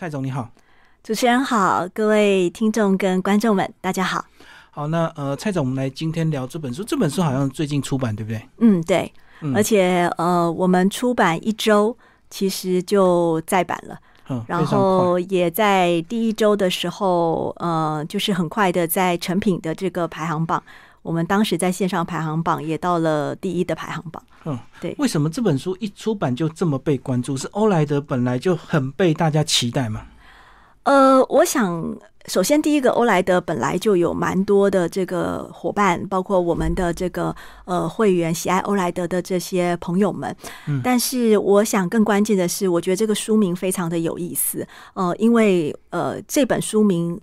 蔡总你好。主持人好，各位听众跟观众们大家好。好，那蔡总，我们来今天聊这本书。这本书好像最近出版对不对？嗯，对。而且我们出版1周其实就再版了，然后也在第1周的时候就是很快的在成品的这个排行榜，我们当时在线上排行榜也到了第1的排行榜。对。为什么这本书一出版就这么被关注？是欧莱德本来就很被大家期待吗？我想首先第一个，欧莱德本来就有蛮多的这个伙伴，包括我们的这个会员喜爱欧莱德的这些朋友们。但是我想更关键的是，我觉得这个书名非常的有意思。因为这本书名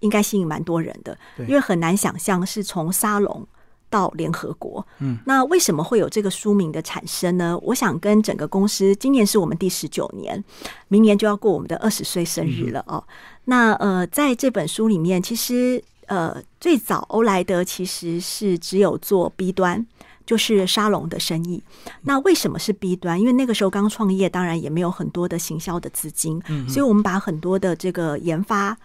应该吸引蛮多人的，因为很难想象是从沙龙到联合国。那为什么会有这个书名的产生呢？我想跟整个公司，今年是我们第19年，明年就要过我们的20岁生日了哦。那在这本书里面，其实最早欧莱德其实是只有做 B 端，就是沙龙的生意。那为什么是 B 端？因为那个时候刚创业，当然也没有很多的行销的资金，所以我们把很多的这个研发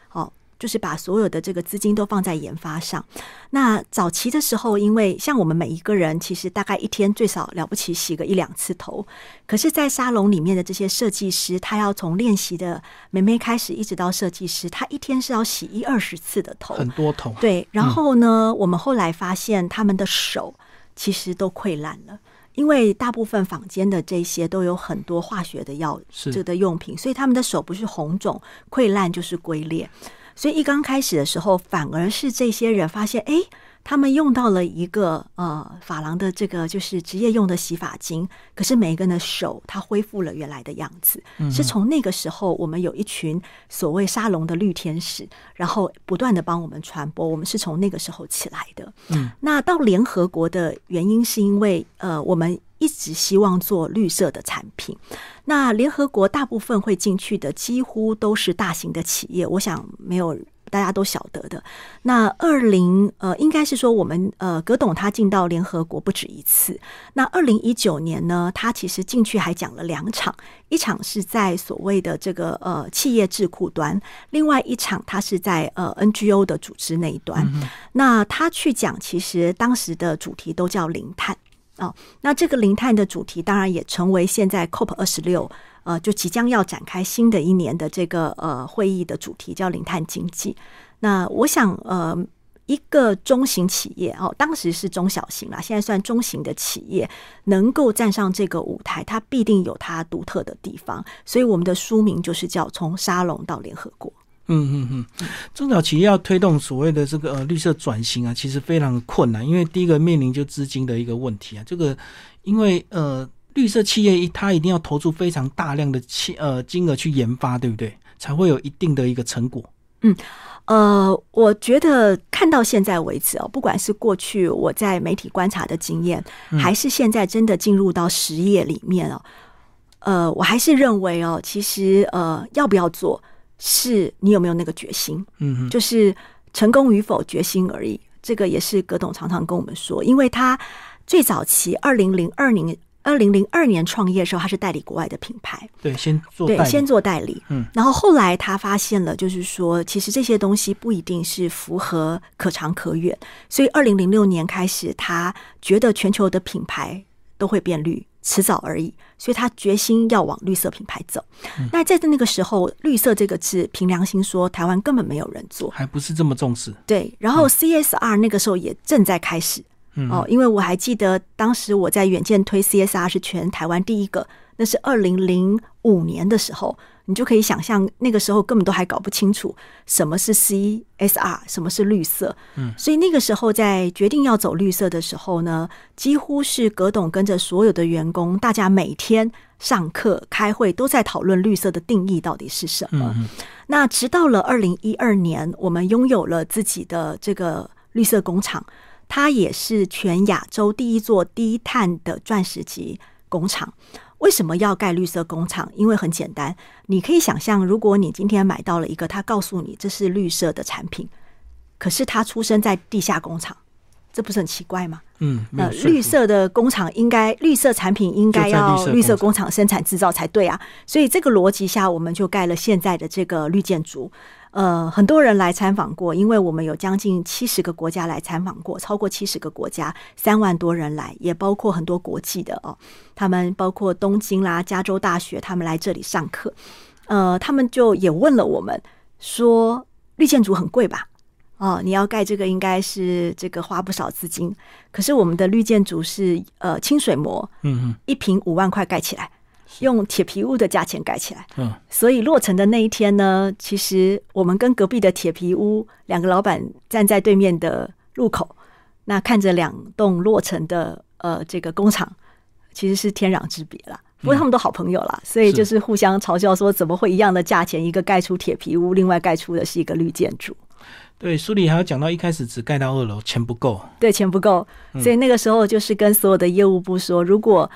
就是把所有的这个资金都放在研发上。那早期的时候，因为像我们每一个人其实大概一天最少了不起洗个1-2次头，可是在沙龙里面的这些设计师，他要从练习的妹妹开始一直到设计师，他一天是要洗10-20次的头，很多头。对。然后呢，我们后来发现他们的手其实都溃烂了，因为大部分坊间的这些都有很多化学的药的用品，所以他们的手不是红肿溃烂就是龟裂。所以一刚开始的时候，反而是这些人发现，哎，他们用到了一个珐琅的这个就是职业用的洗发精，可是每一个人的手它恢复了原来的样子。是从那个时候，我们有一群所谓沙龙的绿天使，然后不断的帮我们传播，我们是从那个时候起来的。那到联合国的原因是因为我们一直希望做绿色的产品。那联合国大部分会进去的几乎都是大型的企业，我想没有大家都晓得的。那应该是说我们葛董他进到联合国不止1次。那2019年呢，他其实进去还讲了2场，一场是在所谓的这个企业智库端，另外一场他是在NGO 的组织那一端。那他去讲，其实当时的主题都叫零碳。那这个零碳的主题当然也成为现在 COP 26，就即将要展开新的一年的这个会议的主题叫零碳经济。那我想一个中型企业当时是中小型啦，现在算中型的企业，能够站上这个舞台，它必定有它独特的地方。所以我们的书名就是叫从沙龙到联合国。中小企业要推动所谓的这个绿色转型啊，其实非常困难，因为第一个面临就资金的一个问题啊。这个因为绿色企业它一定要投出非常大量的金额去研发，对不对？才会有一定的一个成果。我觉得看到现在为止不管是过去我在媒体观察的经验，还是现在真的进入到实业里面我还是认为其实要不要做，是你有没有那个决心。就是成功与否决心而已。这个也是葛董常常跟我们说，因为他最早期2002年创业的时候，他是代理国外的品牌，先做代理。然后后来他发现了，就是说其实这些东西不一定是符合可长可远，所以2006年开始，他觉得全球的品牌都会变绿，迟早而已，所以他决心要往绿色品牌走。那在那个时候，绿色这个字，凭良心说，台湾根本没有人做，还不是这么重视。对。然后 CSR 那个时候也正在开始。因为我还记得当时我在远见推 CSR 是全台湾第一个，那是2005年的时候，你就可以想象那个时候根本都还搞不清楚什么是 CSR， 什么是绿色。所以那个时候在决定要走绿色的时候呢，几乎是葛董跟着所有的员工，大家每天上课开会都在讨论绿色的定义到底是什么。那直到了2012年，我们拥有了自己的这个绿色工厂，它也是全亚洲第一座低碳的钻石级工厂。为什么要盖绿色工厂？因为很简单，你可以想象，如果你今天买到了一个，他告诉你这是绿色的产品，可是他出生在地下工厂，这不是很奇怪吗？嗯，绿色的工厂应该，绿色产品应该要绿色工厂生产制造才对啊。所以这个逻辑下，我们就盖了现在的这个绿建筑。很多人来参访过，因为我们有将近70个国家来参访过，超过70个国家，3万多人来，也包括很多国际的哦。他们包括东京啦、加州大学，他们来这里上课。他们就也问了我们说，绿建筑很贵吧？哦，你要盖这个应该是这个花不少资金，可是我们的绿建筑是清水模，一瓶5万块盖起来，用铁皮屋的价钱盖起来，所以落成的那一天呢，其实我们跟隔壁的铁皮屋2个老板站在对面的路口，那看着2栋落成的这个工厂，其实是天壤之别了。不过他们都好朋友啦，所以就是互相嘲笑说，怎么会一样的价钱，一个盖出铁皮屋，另外盖出的是一个绿建筑。对，书里还有讲到一开始只盖到2楼，钱不够。对，钱不够，所以那个时候就是跟所有的业务部说，如果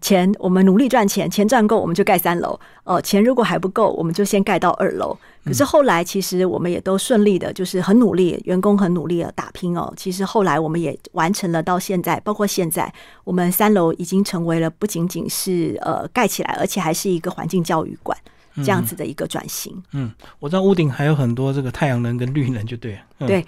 钱我们努力赚钱，钱赚够我们就盖3楼，钱如果还不够，我们就先盖到2楼。可是后来其实我们也都顺利的，就是很努力，员工很努力的打拼哦。其实后来我们也完成了，到现在，包括现在，我们3楼已经成为了不仅仅是盖起来，而且还是一个环境教育馆。这样子的一个转型。嗯，我知道屋顶还有很多这个太阳能跟绿能就对了。对。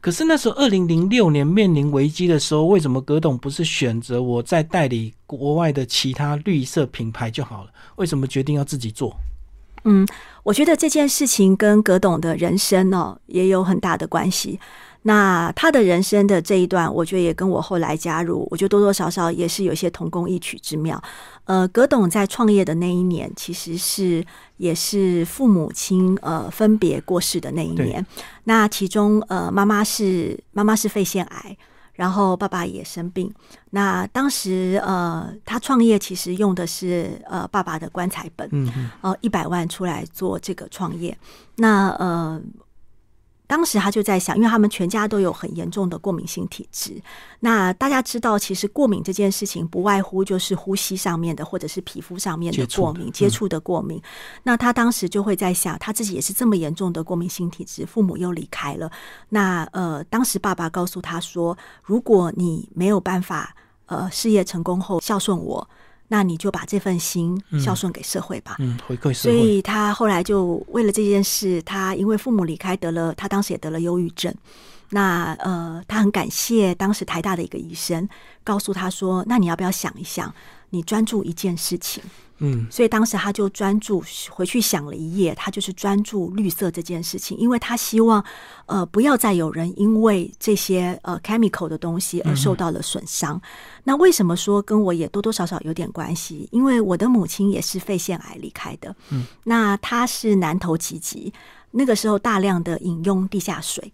可是那时候2006年面临危机的时候，为什么葛董不是选择我在代理国外的其他绿色品牌就好了？为什么决定要自己做？嗯，我觉得这件事情跟葛董的人生哦也有很大的关系。那他的人生的这一段，我觉得也跟我后来加入，我觉得多多少少也是有些同工异曲之妙。葛董在创业的那一年，其实是也是父母亲分别过世的那一年。那其中妈妈是肺腺癌，然后爸爸也生病。那当时他创业其实用的是爸爸的棺材本，100万出来做这个创业。那当时他就在想，因为他们全家都有很严重的过敏性体质。那大家知道，其实过敏这件事情不外乎就是呼吸上面的，或者是皮肤上面的过敏，接触的过敏。那他当时就会在想，他自己也是这么严重的过敏性体质，父母又离开了。那当时爸爸告诉他说，如果你没有办法事业成功后孝顺我，那你就把这份心孝顺给社会吧。回馈社会。所以他后来就为了这件事，他因为父母离开他当时也得了忧郁症。那他很感谢当时台大的一个医生，告诉他说，那你要不要想一想，你专注一件事情。所以当时他就专注回去想了一夜，他就是专注绿色这件事情，因为他希望不要再有人因为这些chemical 的东西而受到了损伤。那为什么说跟我也多多少少有点关系？因为我的母亲也是肺腺癌离开的。那她是南投集集，那个时候大量的饮用地下水。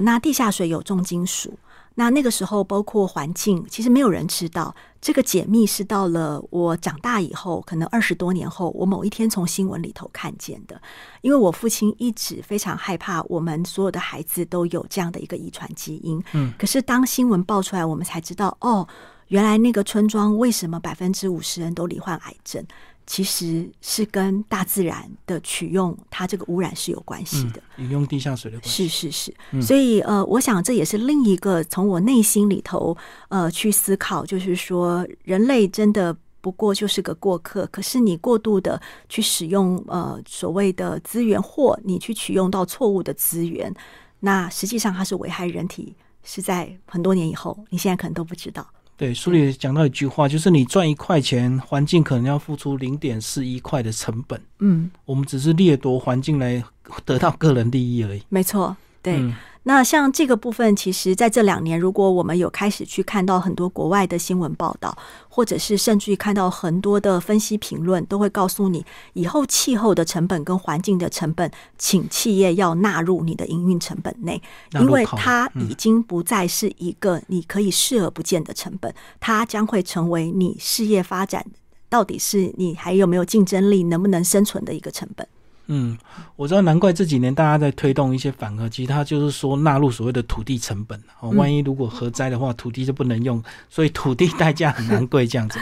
那地下水有重金属。那个时候包括环境，其实没有人知道这个解密，是到了我长大以后，可能20多年后，我某一天从新闻里头看见的。因为我父亲一直非常害怕我们所有的孩子都有这样的一个遗传基因。可是当新闻爆出来，我们才知道，哦，原来那个村庄为什么50%人都罹患癌症，其实是跟大自然的取用，它这个污染是有关系的，饮用地下水的关系。是。所以我想这也是另一个从我内心里头去思考，就是说人类真的不过就是个过客，可是你过度的去使用所谓的资源，或你去取用到错误的资源，那实际上它是危害人体，是在很多年以后，你现在可能都不知道。对，书里讲到一句话，就是你赚1块钱，环境可能要付出0.41块的成本。我们只是掠夺环境来得到个人利益而已。没错，对。那像这个部分，其实在这2年，如果我们有开始去看到很多国外的新闻报道，或者是甚至于看到很多的分析评论，都会告诉你，以后气候的成本跟环境的成本，请企业要纳入你的营运成本内，因为它已经不再是一个你可以视而不见的成本，它将会成为你事业发展到底是你还有没有竞争力，能不能生存的一个成本。嗯，我知道，难怪这几年大家在推动一些反核机，它就是说纳入所谓的土地成本、哦、万一如果核灾的话，土地就不能用，所以土地代价很昂贵这样子。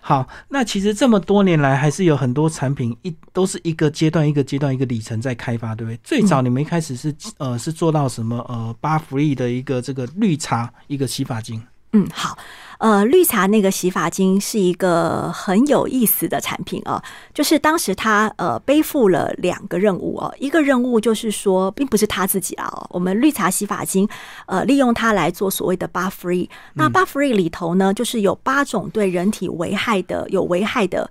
好，那其实这么多年来还是有很多产品都是一个阶段一个阶段一个里程在开发，对不对？最早你们一开始是做到什么巴弗利的一个这个绿茶一个洗发精。嗯，好，绿茶那个洗发精是一个很有意思的产品哦，就是当时他背负了2个任务哦，一个任务就是说，并不是他自己啊、哦，我们绿茶洗发精利用它来做所谓的bar free， 那bar free 里头呢，就是有8种对人体有危害的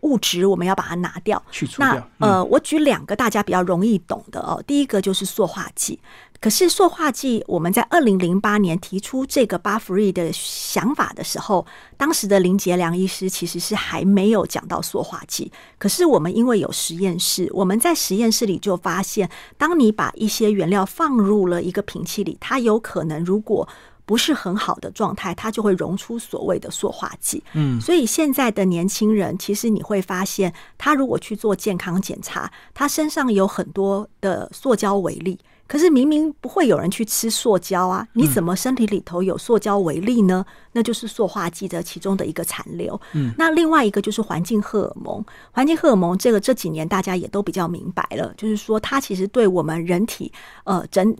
物质，我们要把它拿掉，去除掉。那我举2个大家比较容易懂的哦，第一个就是塑化剂。可是塑化剂，我们在2008年提出这个巴弗利的想法的时候，当时的林杰良医师其实是还没有讲到塑化剂。可是我们因为有实验室，我们在实验室里就发现，当你把一些原料放入了一个瓶器里，它有可能如果不是很好的状态，它就会溶出所谓的塑化剂。嗯，所以现在的年轻人，其实你会发现，他如果去做健康检查，他身上有很多的塑胶微粒。可是明明不会有人去吃塑胶啊，你怎么身体里头有塑胶微粒呢？那就是塑化剂的其中的一个残留。那另外一个就是环境荷尔蒙，环境荷尔蒙这几年大家也都比较明白了，就是说它其实对我们人体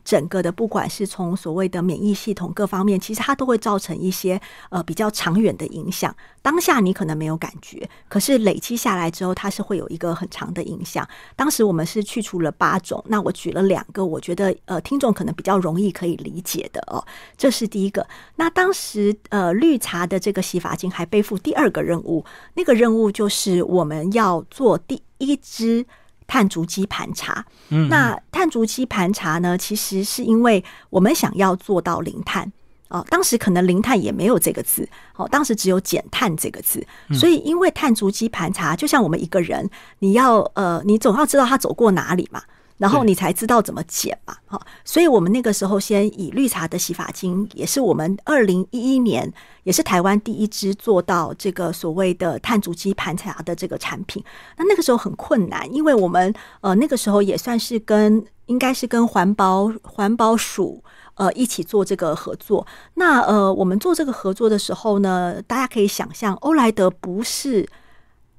整个的，不管是从所谓的免疫系统各方面，其实它都会造成一些比较长远的影响。当下你可能没有感觉，可是累积下来之后，它是会有一个很长的影响。当时我们是去除了8种，那我举了2个，我觉得听众可能比较容易可以理解的哦，这是第一个。那当时绿茶的这个洗发精还背负第2个任务，那个任务就是我们要做第1支碳足迹盘查。那碳足迹盘查呢，其实是因为我们想要做到零碳。当时可能零碳也没有这个字，当时只有减碳这个字，所以因为碳足迹盘查，就像我们一个人，你总要知道他走过哪里嘛。然后你才知道怎么减嘛，所以我们那个时候先以绿茶的洗发精，也是我们2011年，也是台湾第1支做到这个所谓的碳足迹盘查的这个产品。那个时候很困难，因为我们那个时候也算是应该是跟环保署一起做这个合作。那我们做这个合作的时候呢，大家可以想象，欧莱德不是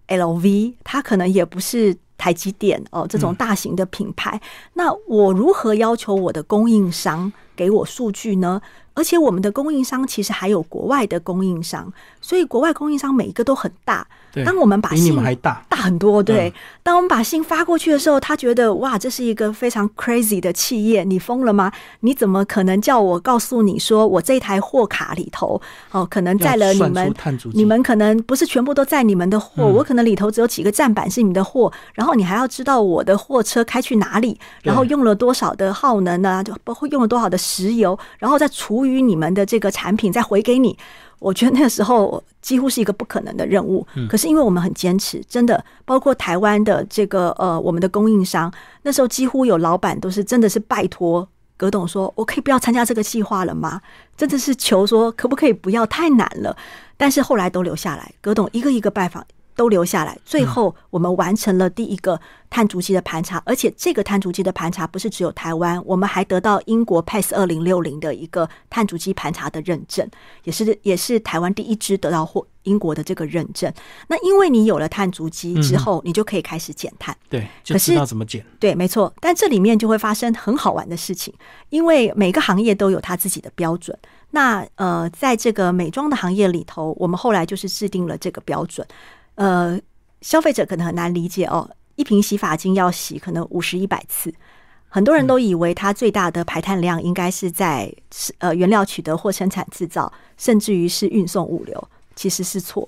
LV， 它可能也不是台积电哦，这种大型的品牌，那我如何要求我的供应商给我数据呢？而且我们的供应商其实还有国外的供应商，所以国外供应商每一个都很大。当我们把信比你们还大很多，对。当我们把信发过去的时候，他觉得哇，这是一个非常 crazy 的企业，你疯了吗？你怎么可能叫我告诉你说我这台货卡里头可能载了你们可能不是全部都载你们的货，我可能里头只有几个站板是你们的货，然后你还要知道我的货车开去哪里，然后用了多少的耗能啊，包括用了多少的石油，然后再除于你们的这个产品再回给你。我觉得那个时候几乎是一个不可能的任务，可是因为我们很坚持，真的包括台湾的这个我们的供应商，那时候几乎有老板都是真的是拜托葛董说，我可以不要参加这个计划了吗？真的是求说可不可以不要，太难了。但是后来都留下来，葛董一个一个拜访都留下来，最后我们完成了第1个碳足迹的盘查，而且这个碳足迹的盘查不是只有台湾，我们还得到英国 PES2060 的一个碳足迹盘查的认证，也是台湾第1支得到英国的这个认证。那因为你有了碳足迹之后，你就可以开始减碳，对，就知道怎么减，对，没错。但这里面就会发生很好玩的事情，因为每个行业都有它自己的标准。那在这个美妆的行业里头，我们后来就是制定了这个标准。消费者可能很难理解哦，一瓶洗发精要洗可能50-100次，很多人都以为它最大的排碳量应该是在原料取得或生产制造，甚至于是运送物流，其实是错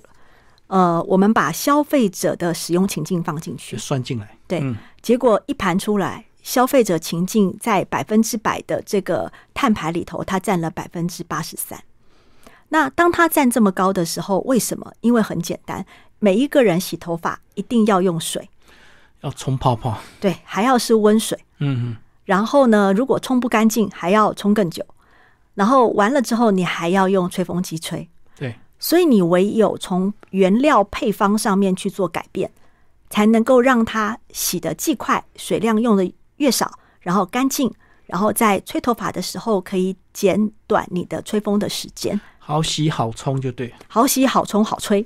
了。我们把消费者的使用情境放进去，算进来，对，结果一盘出来，消费者情境在100%的这个碳排里头，它占了83%。那当它占这么高的时候，为什么？因为很简单。每一个人洗头发一定要用水，要冲泡泡，对，还要是温水。然后呢，如果冲不干净，还要冲更久。然后完了之后，你还要用吹风机吹。对，所以你唯有从原料配方上面去做改变，才能够让它洗得既快，水量用的越少，然后干净，然后在吹头发的时候可以减短你的吹风的时间。好洗好冲就对，好洗好冲好吹，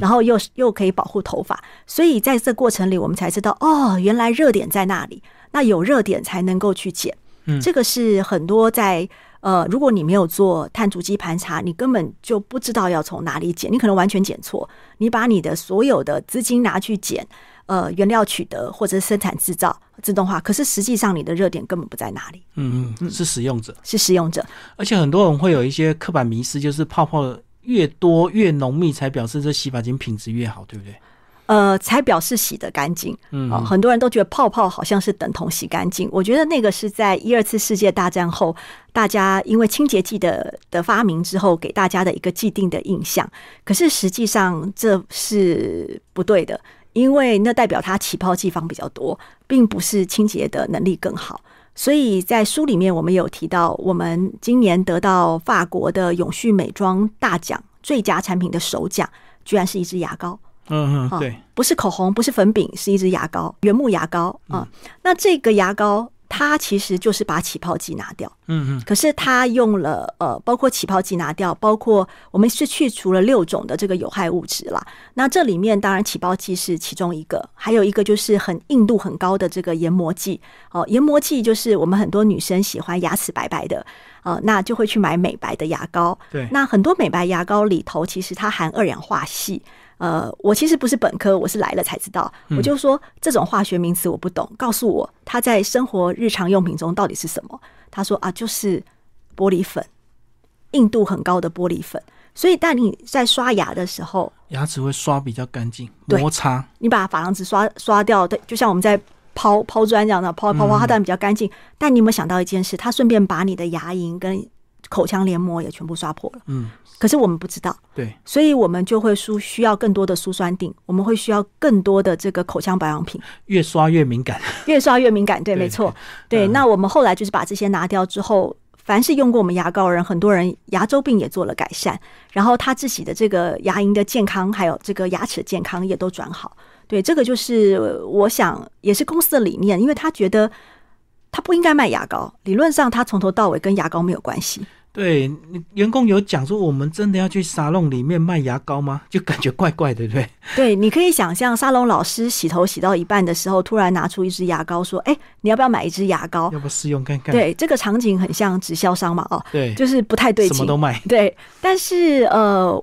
然后 又可以保护头发。所以在这过程里我们才知道，哦，原来热点在那里，那有热点才能够去减。这个是很多在如果你没有做碳足迹盘查，你根本就不知道要从哪里减，你可能完全减错，你把你的所有的资金拿去减原料取得或者生产制造自动化，可是实际上你的热点根本不在哪里。是使用者，是使用者。而且很多人会有一些刻板迷思，就是泡泡越多越浓密才表示这洗发精品质越好，对不对？才表示洗得干净。很多人都觉得泡泡好像是等同洗干净，我觉得那个是在一二次世界大战后，大家因为清洁剂 的发明之后给大家的一个既定的印象，可是实际上这是不对的，因为那代表它起泡剂方比较多，并不是清洁的能力更好。所以在书里面我们有提到，我们今年得到法国的永续美妆大奖最佳产品的首奖居然是一支牙膏。对，不是口红，不是粉饼，是一支牙膏，原木牙膏啊。那这个牙膏它其实就是把起泡剂拿掉，可是它用了包括起泡剂拿掉，包括我们是去除了6种的这个有害物质啦。那这里面当然起泡剂是其中一个，还有一个就是很硬度很高的这个研磨剂。研磨剂就是我们很多女生喜欢牙齿白白的，那就会去买美白的牙膏。对，那很多美白牙膏里头其实它含2氧化硒。我其实不是本科，我是来了才知道。我就说这种化学名词我不懂，告诉我它在生活日常用品中到底是什么。他说啊，就是玻璃粉，硬度很高的玻璃粉。所以当你在刷牙的时候，牙齿会刷比较干净，摩擦。你把珐琅质刷掉，对，就像我们在抛砖这样的抛一抛，它当然比较干净。但你有没有想到一件事？它顺便把你的牙龈跟口腔黏膜也全部刷破了。可是我们不知道，对，所以我们就会需要更多的舒酸定，我们会需要更多的这个口腔保养品，越刷越敏感，越刷越敏感，对，没错，对。那我们后来就是把这些拿掉之后，凡是用过我们牙膏的人，很多人牙周病也做了改善，然后他自己的这个牙龈的健康，还有这个牙齿健康也都转好。对，这个就是我想也是公司的理念，因为他觉得他不应该卖牙膏，理论上他从头到尾跟牙膏没有关系。对，员工有讲说我们真的要去沙龙里面卖牙膏吗？就感觉怪怪的，对不对？对，你可以想象沙龙老师洗头洗到一半的时候，突然拿出一支牙膏说，你要不要买一支牙膏，要不要试用看看。对，这个场景很像直销商嘛。对，就是不太对劲，什么都卖。对，但是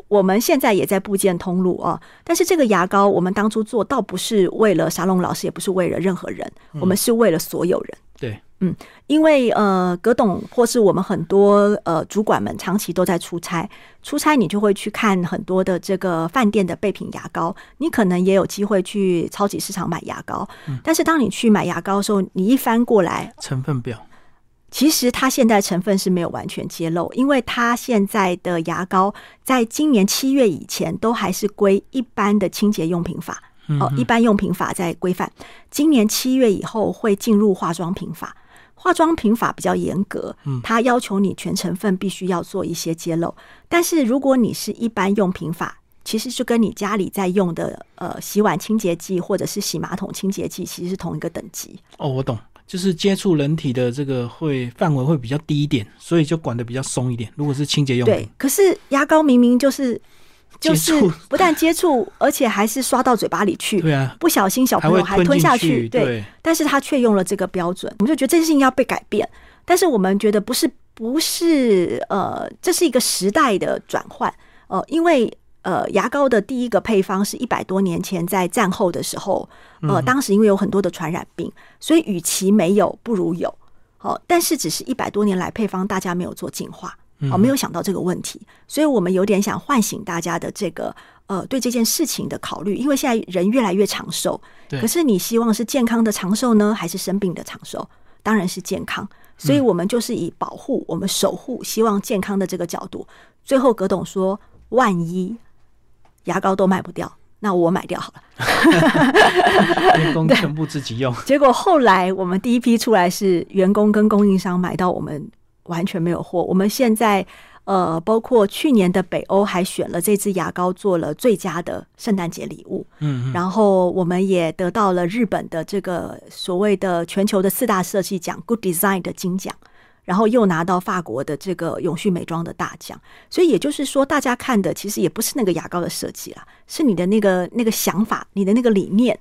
我们现在也在布建通路啊。但是这个牙膏我们当初做倒不是为了沙龙老师，也不是为了任何人，我们是为了所有人。对，因为葛董或是我们很多主管们长期都在出差，你就会去看很多的这个饭店的备品牙膏，你可能也有机会去超级市场买牙膏，但是当你去买牙膏的时候，你一翻过来成分表，其实它现在成分是没有完全揭露，因为它现在的牙膏在今年7月以前都还是归一般的清洁用品法。一般用品法在规范，今年7月以后会进入化妆品法。化妆品法比较严格，它要求你全成分必须要做一些揭露。但是如果你是一般用品法，其实就跟你家里在用的洗碗清洁剂或者是洗马桶清洁剂其实是同一个等级。哦，我懂，就是接触人体的这个范围会比较低一点，所以就管得比较松一点。如果是清洁用品，对，可是牙膏明明就是不但接触，而且还是刷到嘴巴里去。对啊，不小心小朋友还吞下去。对，但是他却用了这个标准，我们就觉得这件事情要被改变。但是我们觉得不是这是一个时代的转换。因为牙膏的第一个配方是100多年前在战后的时候，当时因为有很多的传染病，所以与其没有不如有。但是只是100多年来配方大家没有做进化。没有想到这个问题，所以我们有点想唤醒大家的这个对这件事情的考虑，因为现在人越来越长寿，可是你希望是健康的长寿呢，还是生病的长寿？当然是健康，所以我们就是以保护、我们守护希望健康的这个角度。最后葛董说，万一牙膏都卖不掉，那我买掉好了，员工全部自己用。结果后来我们第一批出来是员工跟供应商买到我们完全没有货。我们现在包括去年的北欧还选了这支牙膏做了最佳的圣诞节礼物。嗯，然后我们也得到了日本的这个所谓的全球的4大设计奖 Good Design 的金奖，然后又拿到法国的这个永续美妆的大奖。所以也就是说，大家看的其实也不是那个牙膏的设计啦，是你的那个想法，你的那个理念，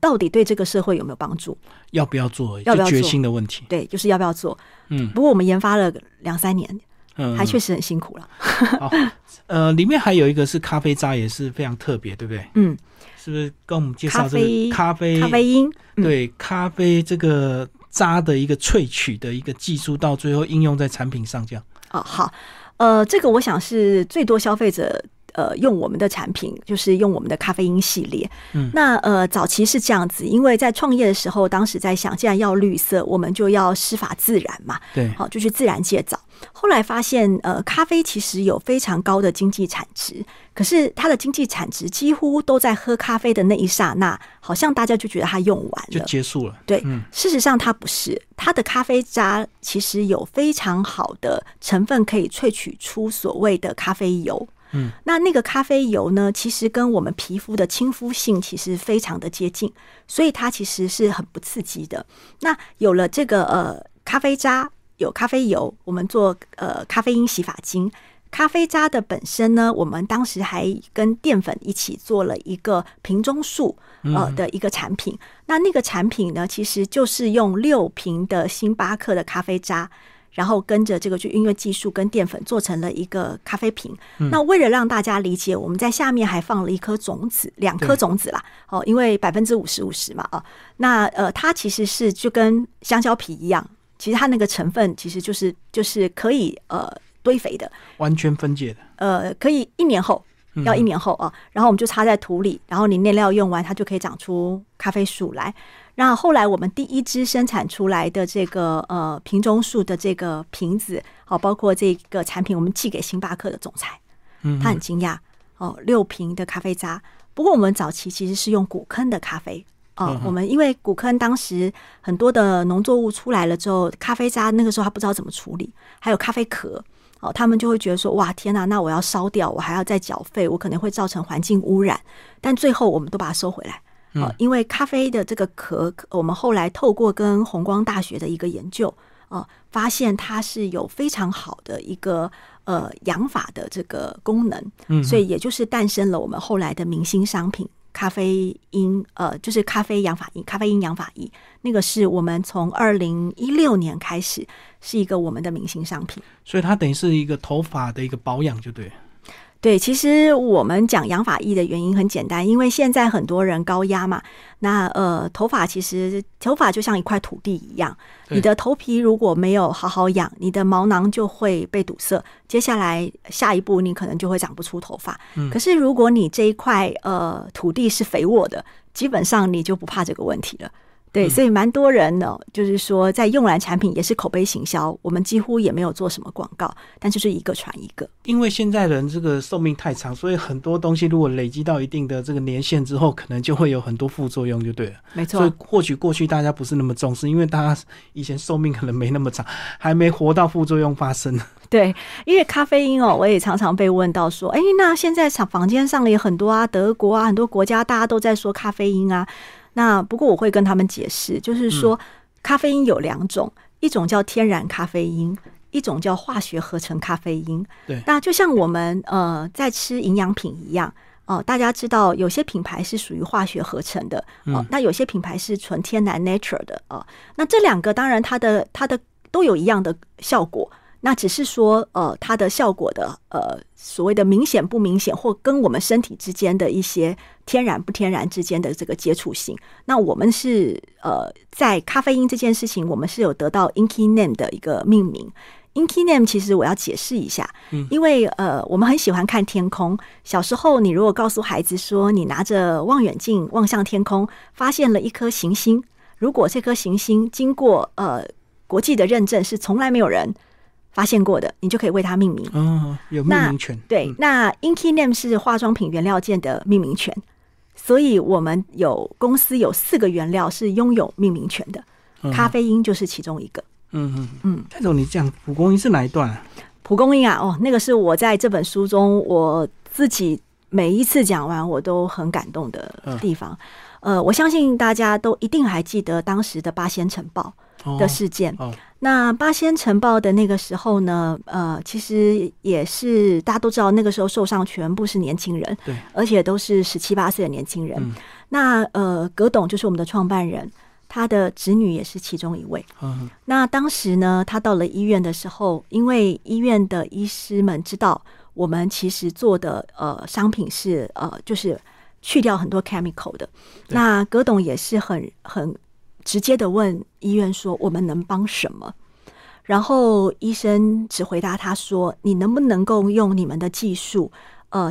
到底对这个社会有没有帮助，要不要做，要不要做，决心的问题。对，就是要不要做。嗯，不过我们研发了2-3年，还确实很辛苦了。好，里面还有一个是咖啡渣，也是非常特别，对不对？嗯，是不是跟我们介绍这个咖啡因？对，咖啡这个渣的一个萃取的一个技术，到最后应用在产品上，这样。哦，好，这个我想是最多消费者用我们的产品，就是用我们的咖啡因系列。嗯，那早期是这样子，因为在创业的时候，当时在想，既然要绿色，我们就要施法自然嘛。对，好，就去自然界找。后来发现，咖啡其实有非常高的经济产值，可是它的经济产值几乎都在喝咖啡的那一刹那，好像大家就觉得它用完了，就结束了。对，事实上它不是，它的咖啡渣其实有非常好的成分可以萃取出所谓的咖啡油。嗯，那个咖啡油呢，其实跟我们皮肤的亲肤性其实非常的接近，所以它其实是很不刺激的。那有了这个咖啡渣。有咖啡油，我们做咖啡因洗发精。咖啡渣的本身呢，我们当时还跟淀粉一起做了一个瓶中树的一个产品。那个产品呢，其实就是用6瓶的星巴克的咖啡渣，然后跟着这个去运用技术跟淀粉做成了一个咖啡瓶。那为了让大家理解，我们在下面还放了一颗种子，2颗种子啦。哦，因为50%嘛啊。那它其实是就跟香蕉皮一样。其实它那个成分其实就是可以堆肥的，完全分解的。可以一年后啊，然后我们就插在土里，然后你内料用完，它就可以长出咖啡树来。那后来我们第一支生产出来的这个瓶中树的这个瓶子，好，包括这个产品，我们寄给星巴克的总裁，他很惊讶哦，6瓶的咖啡渣。不过我们早期其实是用古坑的咖啡。我们因为古坑当时很多的农作物出来了之后，咖啡渣那个时候他不知道怎么处理，还有咖啡壳，他们就会觉得说，哇，天啊，那我要烧掉，我还要再缴费，我可能会造成环境污染。但最后我们都把它收回来，因为咖啡的这个壳，我们后来透过跟弘光大学的一个研究，发现它是有非常好的一个养法的这个功能，所以也就是诞生了我们后来的明星商品。咖啡因就是咖啡养发液，咖啡因养发液，那个是我们从2016年开始是一个我们的明星商品，所以它等于是一个头发的一个保养，就对。对，其实我们讲养发液的原因很简单，因为现在很多人高压嘛，那头发就像一块土地一样，你的头皮如果没有好好养，你的毛囊就会被堵塞，接下来下一步你可能就会长不出头发。可是如果你这一块土地是肥沃的，基本上你就不怕这个问题了。对，所以蛮多人呢，就是说在用完产品也是口碑行销，我们几乎也没有做什么广告，但就是一个传一个。因为现在人这个寿命太长，所以很多东西如果累积到一定的这个年限之后，可能就会有很多副作用，就对了。没错。所以或许过去大家不是那么重视，因为大家以前寿命可能没那么长，还没活到副作用发生。对，因为咖啡因我也常常被问到说，哎，那现在坊间上也很多啊，德国啊，很多国家大家都在说咖啡因啊。那不过我会跟他们解释，就是说咖啡因有2种，一种叫天然咖啡因，一种叫化学合成咖啡因。对，那就像我们在吃营养品一样大家知道有些品牌是属于化学合成的那有些品牌是纯天然 nature 的那这2个当然它的都有一样的效果，那只是说它的效果的所谓的明显不明显，或跟我们身体之间的一些天然不天然之间的这个接触性。那我们是在咖啡因这件事情，我们是有得到 Inky Name 的一个命名。Inky Name 其实我要解释一下，因为我们很喜欢看天空。小时候你如果告诉孩子说，你拿着望远镜望向天空，发现了一颗行星，如果这颗行星经过国际的认证，是从来没有人发现过的，你就可以为它命名。有命名权。对，那 Inky Name 是化妆品原料件的命名权，所以我们有公司有4个原料是拥有命名权的，咖啡因就是其中一个。蔡总，你讲蒲公英是哪一段啊？蒲公英啊，哦，那个是我在这本书中我自己每一次讲完我都很感动的地方。我相信大家都一定还记得当时的八仙城爆的事件。那八仙城爆的那个时候呢，其实也是大家都知道，那个时候受伤全部是年轻人，对，而且都是17、18岁的年轻人。那葛董就是我们的创办人，他的侄女也是其中一位。那当时呢，他到了医院的时候，因为医院的医师们知道我们其实做的商品是就是去掉很多 chemical 的。那葛董也是很直接的问医院说我们能帮什么，然后医生只回答他说，你能不能够用你们的技术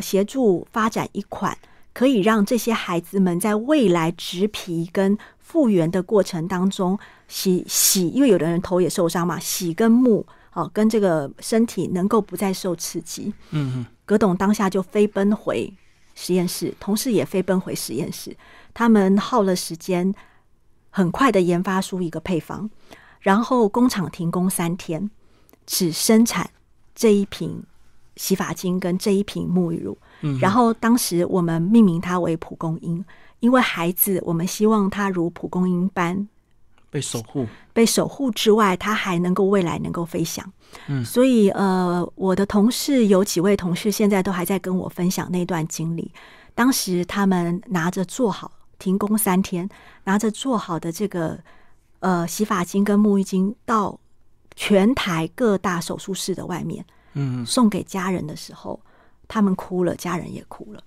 协助发展一款可以让这些孩子们在未来植皮跟复原的过程当中洗，因为有的人头也受伤嘛，洗跟木跟这个身体能够不再受刺激。葛董当下就飞奔回实验室，同事也飞奔回实验室，他们耗了时间，很快的研发出一个配方，然后工厂停工3天，只生产这一瓶洗发精跟这一瓶沐浴乳。然后当时我们命名它为蒲公英，因为孩子我们希望它如蒲公英般被守护之外，它还能够未来能够飞翔。所以我的同事有几位同事现在都还在跟我分享那段经历，当时他们拿着做好停工3天，拿着做好的这个洗发精跟沐浴精到全台各大手术室的外面，送给家人的时候，他们哭了，家人也哭了，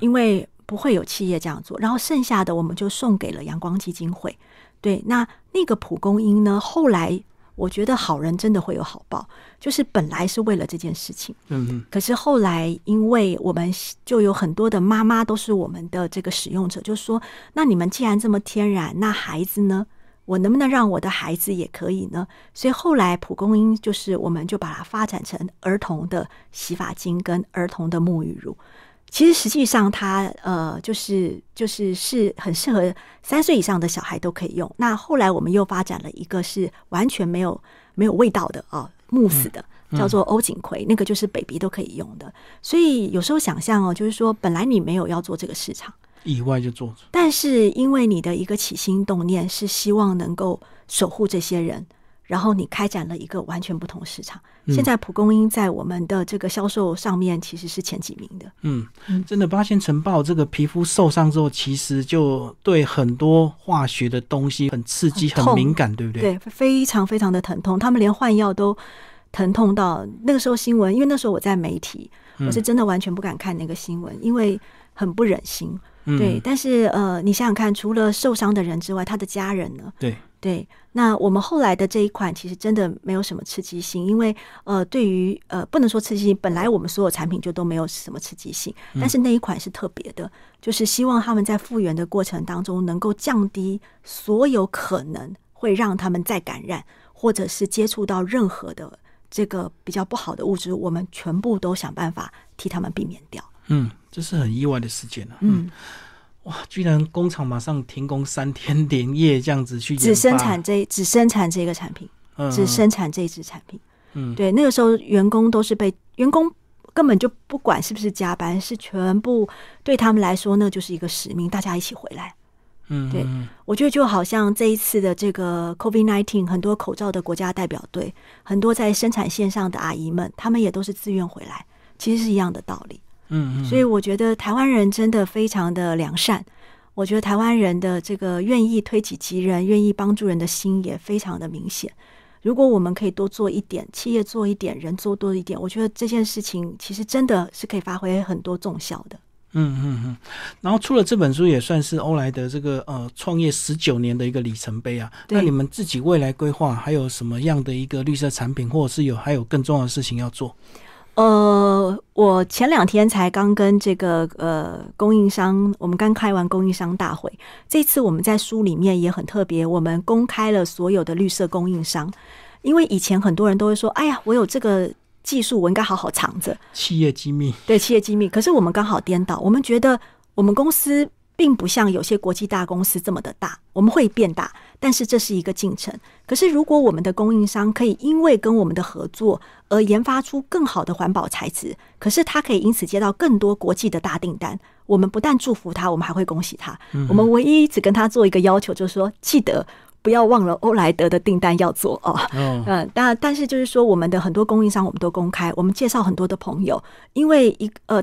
因为不会有企业这样做。然后剩下的我们就送给了阳光基金会。对，那个蒲公英呢，后来我觉得好人真的会有好报，就是本来是为了这件事情，可是后来因为我们就有很多的妈妈都是我们的这个使用者，就说那你们既然这么天然，那孩子呢，我能不能让我的孩子也可以呢？所以后来蒲公英就是我们就把它发展成儿童的洗发精跟儿童的沐浴乳。其实实际上它就是很适合3岁以上的小孩都可以用。那后来我们又发展了一个是完全没有味道的啊，慕斯的，叫做欧锦葵，那个就是 baby 都可以用的。所以有时候想象就是说本来你没有要做这个市场，意外就做，但是因为你的一个起心动念是希望能够守护这些人，然后你开展了一个完全不同市场。现在蒲公英在我们的这个销售上面其实是前几名的。真的八仙城爆这个皮肤受伤之后，其实就对很多化学的东西很刺激， 很敏感，对不对？对，非常非常的疼痛，他们连换药都疼痛到。那个时候新闻，因为那时候我在媒体，我是真的完全不敢看那个新闻，因为很不忍心。对，但是你想想看，除了受伤的人之外，他的家人呢？对，那我们后来的这一款其实真的没有什么刺激性，因为对于不能说刺激性，本来我们所有产品就都没有什么刺激性，但是那一款是特别的，就是希望他们在复原的过程当中能够降低所有可能会让他们再感染或者是接触到任何的这个比较不好的物质，我们全部都想办法替他们避免掉。这是很意外的事件啊。哇，居然工厂马上停工3天，连夜这样子去研发，只生产这个产品，只生产这一支产品。对，那个时候员工都是员工根本就不管是不是加班，是全部对他们来说那就是一个使命，大家一起回来。对，我觉得就好像这一次的这个 COVID-19， 很多口罩的国家代表队，很多在生产线上的阿姨们，他们也都是自愿回来，其实是一样的道理。所以我觉得台湾人真的非常的良善，我觉得台湾人的这个愿意推己及人，愿意帮助人的心也非常的明显。如果我们可以多做一点，企业做一点，人做多一点，我觉得这件事情其实真的是可以发挥很多重效的。然后出了这本书也算是欧莱德这个创业19年的一个里程碑啊。那你们自己未来规划还有什么样的一个绿色产品，或者是还有更重要的事情要做？我前2天才刚跟这个供应商，我们刚开完供应商大会。这次我们在书里面也很特别，我们公开了所有的绿色供应商，因为以前很多人都会说，哎呀，我有这个技术，我应该好好藏着，企业机密。对，企业机密。可是我们刚好颠倒，我们觉得我们公司并不像有些国际大公司这么的大，我们会变大，但是这是一个进程。可是如果我们的供应商可以因为跟我们的合作而研发出更好的环保材质，可是他可以因此接到更多国际的大订单，我们不但祝福他，我们还会恭喜他。我们唯一只跟他做一个要求，就是说记得不要忘了欧莱德的订单要做哦。但是就是说，我们的很多供应商我们都公开，我们介绍很多的朋友，因为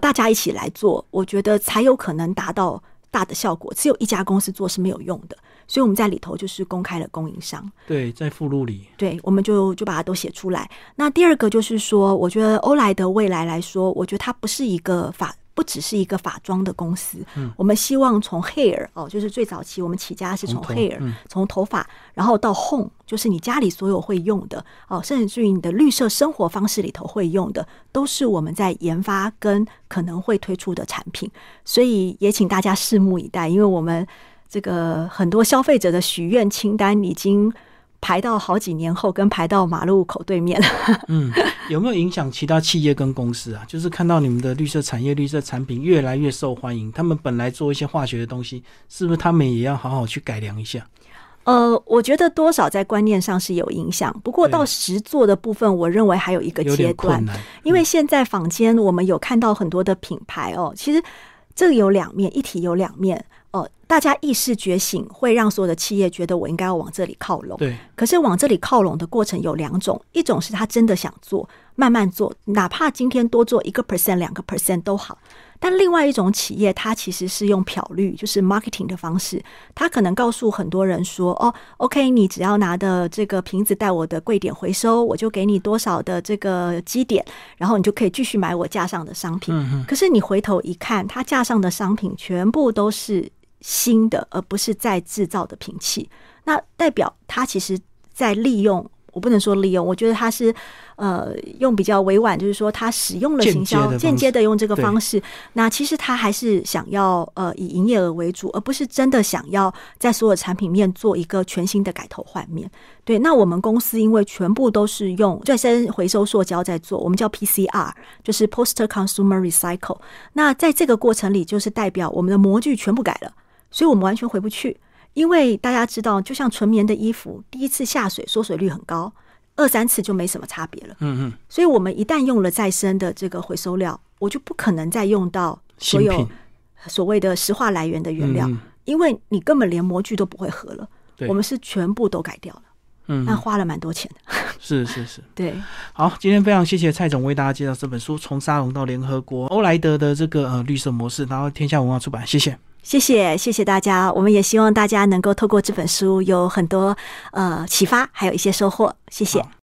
大家一起来做，我觉得才有可能达到大的效果，只有一家公司做是没有用的，所以我们在里头就是公开了供应商。对，在附录里，对，我们就把它都写出来。那第二个就是说，我觉得欧莱德未来来说，我觉得它不只是一个法妆的公司，我们希望从 hair 哦，就是最早期我们起家是从 hair 从头发，然后到 home 就是你家里所有会用的哦，甚至于你的绿色生活方式里头会用的，都是我们在研发跟可能会推出的产品，所以也请大家拭目以待，因为我们这个很多消费者的许愿清单已经排到好几年后，跟排到马路口对面了。有没有影响其他企业跟公司啊？就是看到你们的绿色产业、绿色产品越来越受欢迎，他们本来做一些化学的东西，是不是他们也要好好去改良一下？我觉得多少在观念上是有影响，不过到实作的部分，我认为还有一个阶段，因为现在坊间我们有看到很多的品牌哦，其实这个有两面，一体有两面。大家意识觉醒会让所有的企业觉得我应该要往这里靠拢，对。可是往这里靠拢的过程有两种，一种是他真的想做，慢慢做，哪怕今天多做 1% 2% 都好。但另外一种企业，它其实是用漂绿，就是 marketing 的方式，它可能告诉很多人说哦 OK 你只要拿的这个瓶子带我的柜点回收，我就给你多少的这个积点，然后你就可以继续买我架上的商品。可是你回头一看，它架上的商品全部都是新的，而不是再制造的瓶器，那代表它其实在利用，我不能说利用，我觉得它是用比较委婉，就是说它使用了行销间接的用这个方式，那其实它还是想要以营业额为主，而不是真的想要在所有产品面做一个全新的改头换面。对，那我们公司因为全部都是用再生回收塑胶在做，我们叫 PCR， 就是 Post Consumer Recycle， 那在这个过程里就是代表我们的模具全部改了，所以我们完全回不去，因为大家知道就像纯棉的衣服，第一次下水缩水率很高，2-3次就没什么差别了。所以我们一旦用了再生的这个回收料，我就不可能再用到所有所谓的石化来源的原料，因为你根本连模具都不会合了，我们是全部都改掉了。那花了蛮多钱的。是对。好，今天非常谢谢蔡总为大家介绍这本书《从沙龙到联合国：欧莱德的这个绿色模式》，然后天下文化出版，谢谢。谢谢大家，我们也希望大家能够透过这本书有很多启发，还有一些收获。谢谢。